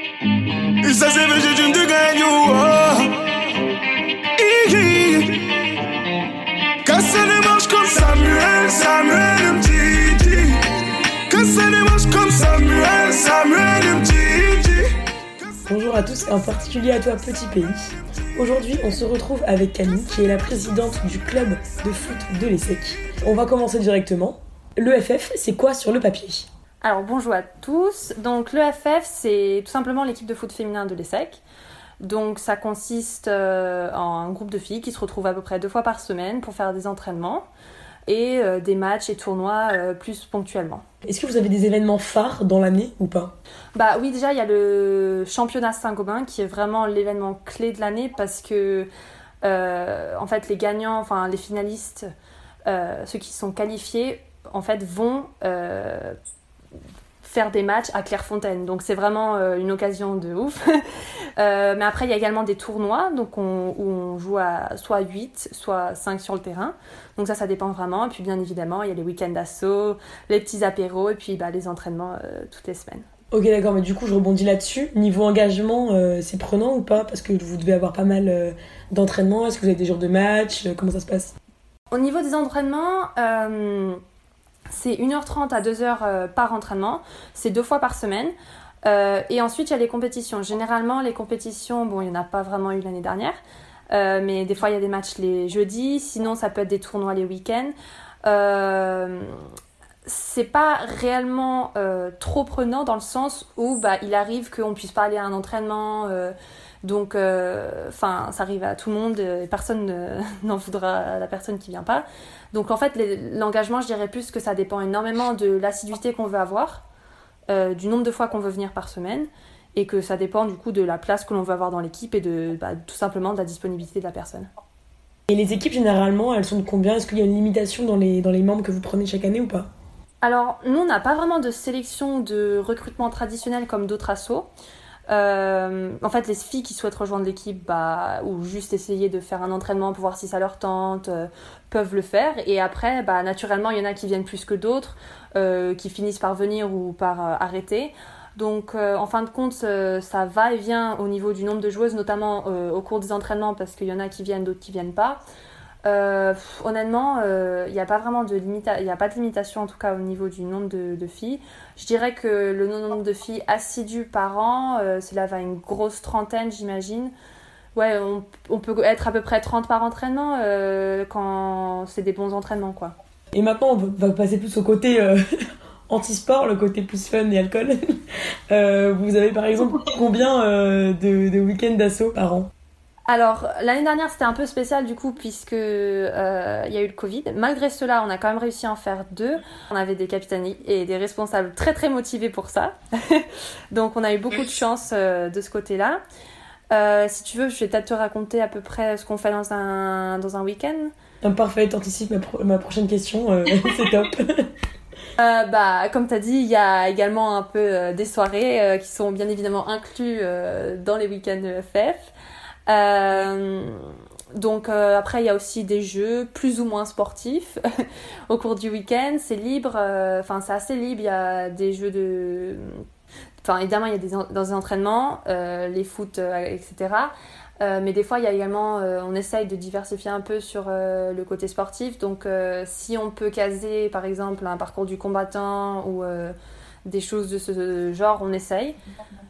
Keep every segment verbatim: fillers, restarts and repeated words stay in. Isso se veja de um de ganho. Caça de mãos com Samuel, Samuel M G G. Caça de mãos com Samuel, Samuel M G G. Bonjour à tous et en particulier à toi, petit pays. Aujourd'hui, on se retrouve avec Camille, qui est la présidente du club de foot de l'ESSEC. On va commencer directement. L'E F F, c'est quoi sur le papier ? Alors bonjour à tous, donc l'E F F c'est tout simplement l'équipe de foot féminin de l'ESSEC, donc ça consiste euh, en un groupe de filles qui se retrouvent à peu près deux fois par semaine pour faire des entraînements et euh, des matchs et tournois euh, plus ponctuellement. Est-ce que vous avez des événements phares dans l'année ou pas ? Bah oui, déjà il y a le championnat Saint-Gobain qui est vraiment l'événement clé de l'année parce que euh, en fait les gagnants, enfin les finalistes, euh, ceux qui sont qualifiés en fait vont... Euh, faire des matchs à Clairefontaine, donc c'est vraiment euh, une occasion de ouf. euh, mais après il y a également des tournois, donc on, où on joue à soit huit, soit cinq sur le terrain, donc ça ça dépend vraiment. Et puis bien évidemment il y a les week-ends d'assaut, les petits apéros et puis bah, les entraînements euh, toutes les semaines. Ok, d'accord, mais du coup je rebondis là-dessus, niveau engagement euh, c'est prenant ou pas, parce que vous devez avoir pas mal euh, d'entraînements, est-ce que vous avez des jours de match, comment ça se passe? Au niveau des entraînements, euh... c'est une heure trente à deux heures par entraînement, c'est deux fois par semaine. Euh, et ensuite, il y a les compétitions. Généralement, les compétitions, bon, il n'y en a pas vraiment eu l'année dernière, euh, mais des fois, il y a des matchs les jeudis, sinon, ça peut être des tournois les week-ends. Euh, c'est pas réellement euh, trop prenant dans le sens où bah, il arrive qu'on puisse pas aller à un entraînement, euh, donc euh, ça arrive à tout le monde et personne ne, n'en voudra à la personne qui vient pas. Donc en fait les, l'engagement, je dirais plus que ça dépend énormément de l'assiduité qu'on veut avoir, euh, du nombre de fois qu'on veut venir par semaine, et que ça dépend du coup de la place que l'on veut avoir dans l'équipe et de bah, tout simplement de la disponibilité de la personne. Et les équipes généralement elles sont de combien ? Est-ce qu'il y a une limitation dans les, dans les membres que vous prenez chaque année ou pas ? Alors nous on n'a pas vraiment de sélection de recrutement traditionnel comme d'autres assos. Euh, en fait les filles qui souhaitent rejoindre l'équipe bah, ou juste essayer de faire un entraînement pour voir si ça leur tente euh, peuvent le faire, et après bah, naturellement il y en a qui viennent plus que d'autres, euh, qui finissent par venir ou par euh, arrêter, donc euh, en fin de compte euh, ça va et vient au niveau du nombre de joueuses, notamment euh, au cours des entraînements, parce qu'il y en a qui viennent, d'autres qui viennent pas. Euh, pff, honnêtement il euh, n'y a pas vraiment de limita- y a pas de limitation en tout cas au niveau du nombre de, de filles. Je dirais que le nombre de filles assidues par an euh, cela va une grosse trentaine j'imagine. Ouais, on, on peut être à peu près trente par entraînement euh, quand c'est des bons entraînements quoi. Et maintenant on va passer plus au côté euh, anti-sport, le côté plus fun et alcool. euh, vous avez par exemple combien euh, de, de week-ends d'assaut par an ? Alors, l'année dernière, c'était un peu spécial du coup, puisque euh, y a eu le Covid. Malgré cela, on a quand même réussi à en faire deux. On avait des capitaines et des responsables très très motivés pour ça. Donc, on a eu beaucoup de chance euh, de ce côté-là. Euh, si tu veux, je vais peut-être te raconter à peu près ce qu'on fait dans un, dans un week-end. Ah, parfait, t'anticipes ma, pro- ma prochaine question, euh, c'est top. Euh, bah, comme tu as dit, il y a également un peu euh, des soirées euh, qui sont bien évidemment incluses euh, dans les week-ends E F F. Euh, donc euh, après il y a aussi des jeux plus ou moins sportifs au cours du week-end, c'est libre, enfin euh, c'est assez libre, il y a des jeux de... Enfin évidemment il y a des en... dans des entraînements, euh, les foot, euh, et cetera. Euh, mais des fois il y a également, euh, on essaye de diversifier un peu sur euh, le côté sportif, donc euh, si on peut caser par exemple un parcours du combattant ou... Euh, des choses de ce genre, on essaye.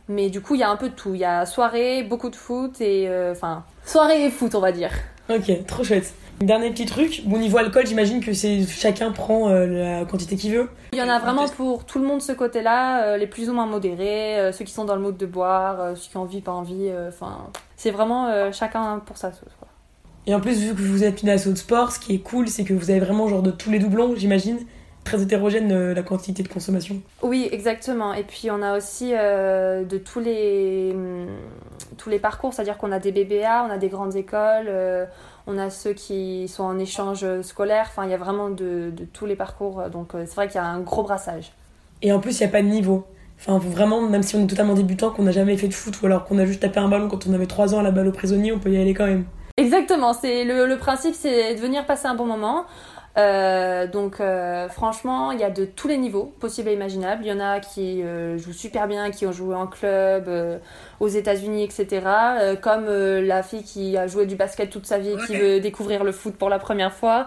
Mais du coup, il y a un peu de tout. Il y a soirée, beaucoup de foot et... Euh, enfin, soirée et foot, on va dire. Ok, trop chouette. Dernier petit truc. Bon, niveau alcool, j'imagine que c'est chacun prend euh, la quantité qu'il veut. Il y en a vraiment pour tout le monde ce côté-là. Euh, les plus ou moins modérés, euh, ceux qui sont dans le mode de boire, euh, ceux qui ont envie, pas envie. Enfin, euh, c'est vraiment euh, chacun pour sa sauce, quoi. Et en plus, vu que vous êtes une asso de sport, ce qui est cool, c'est que vous avez vraiment genre de tous les doublons, j'imagine. Très hétérogène euh, la quantité de consommation. Oui, exactement. Et puis on a aussi euh, de tous les tous les parcours, c'est-à-dire qu'on a des B B A, on a des grandes écoles, euh, on a ceux qui sont en échange scolaire. Enfin, il y a vraiment de, de tous les parcours. Donc euh, c'est vrai qu'il y a un gros brassage. Et en plus, il y a pas de niveau. Enfin, vraiment, même si on est totalement débutant, qu'on n'a jamais fait de foot ou alors qu'on a juste tapé un ballon quand on avait trois ans à la balle aux prisonniers, on peut y aller quand même. Exactement. C'est le, le principe, c'est de venir passer un bon moment. Euh, donc euh, franchement, il y a de tous les niveaux possibles et imaginables. Il y en a qui euh, jouent super bien, qui ont joué en club, euh, aux États-Unis, et cetera. Euh, comme euh, la fille qui a joué du basket toute sa vie et qui okay. veut découvrir le foot pour la première fois.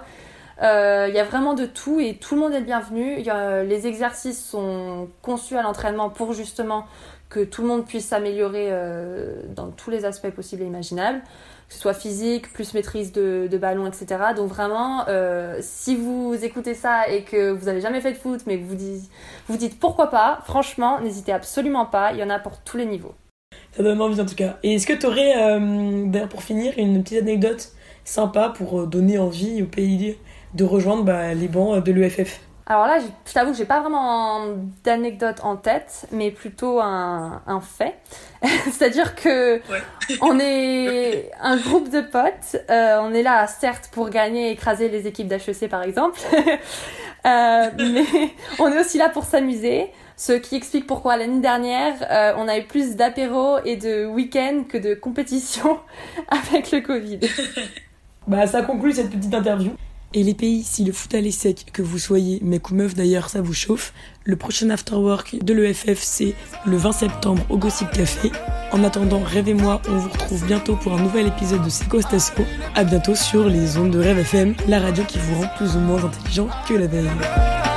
Euh, il y a vraiment de tout et tout le monde est le bienvenu. Il y a, les exercices sont conçus à l'entraînement pour justement que tout le monde puisse s'améliorer euh, dans tous les aspects possibles et imaginables, que ce soit physique, plus maîtrise de, de ballon, et cetera. Donc vraiment, euh, si vous écoutez ça et que vous n'avez jamais fait de foot, mais que vous dites, vous dites pourquoi pas, franchement, n'hésitez absolument pas, il y en a pour tous les niveaux. Ça donne envie en tout cas. Et est-ce que tu aurais, euh, d'ailleurs pour finir, une petite anecdote sympa pour donner envie au pays de rejoindre bah, les bancs de l'E F F ? Alors là, je t'avoue que j'ai pas vraiment d'anecdote en tête, mais plutôt un, un fait. C'est-à-dire que ouais. on est un groupe de potes. Euh, on est là, certes, pour gagner et écraser les équipes d'H E C, par exemple. euh, mais on est aussi là pour s'amuser. Ce qui explique pourquoi l'année dernière, euh, on a eu plus d'apéros et de week-ends que de compétitions avec le Covid. Bah, ça conclut cette petite interview. Et les pays, si le foot à l'ESSEC que vous soyez, mec ou meuf d'ailleurs, ça vous chauffe, le prochain afterwork de l'E F F, c'est le vingt septembre au Gossip Café. En attendant, rêvez-moi, on vous retrouve bientôt pour un nouvel épisode de C'est Gostesco. A bientôt sur les ondes de rêve F M, la radio qui vous rend plus ou moins intelligent que la veille.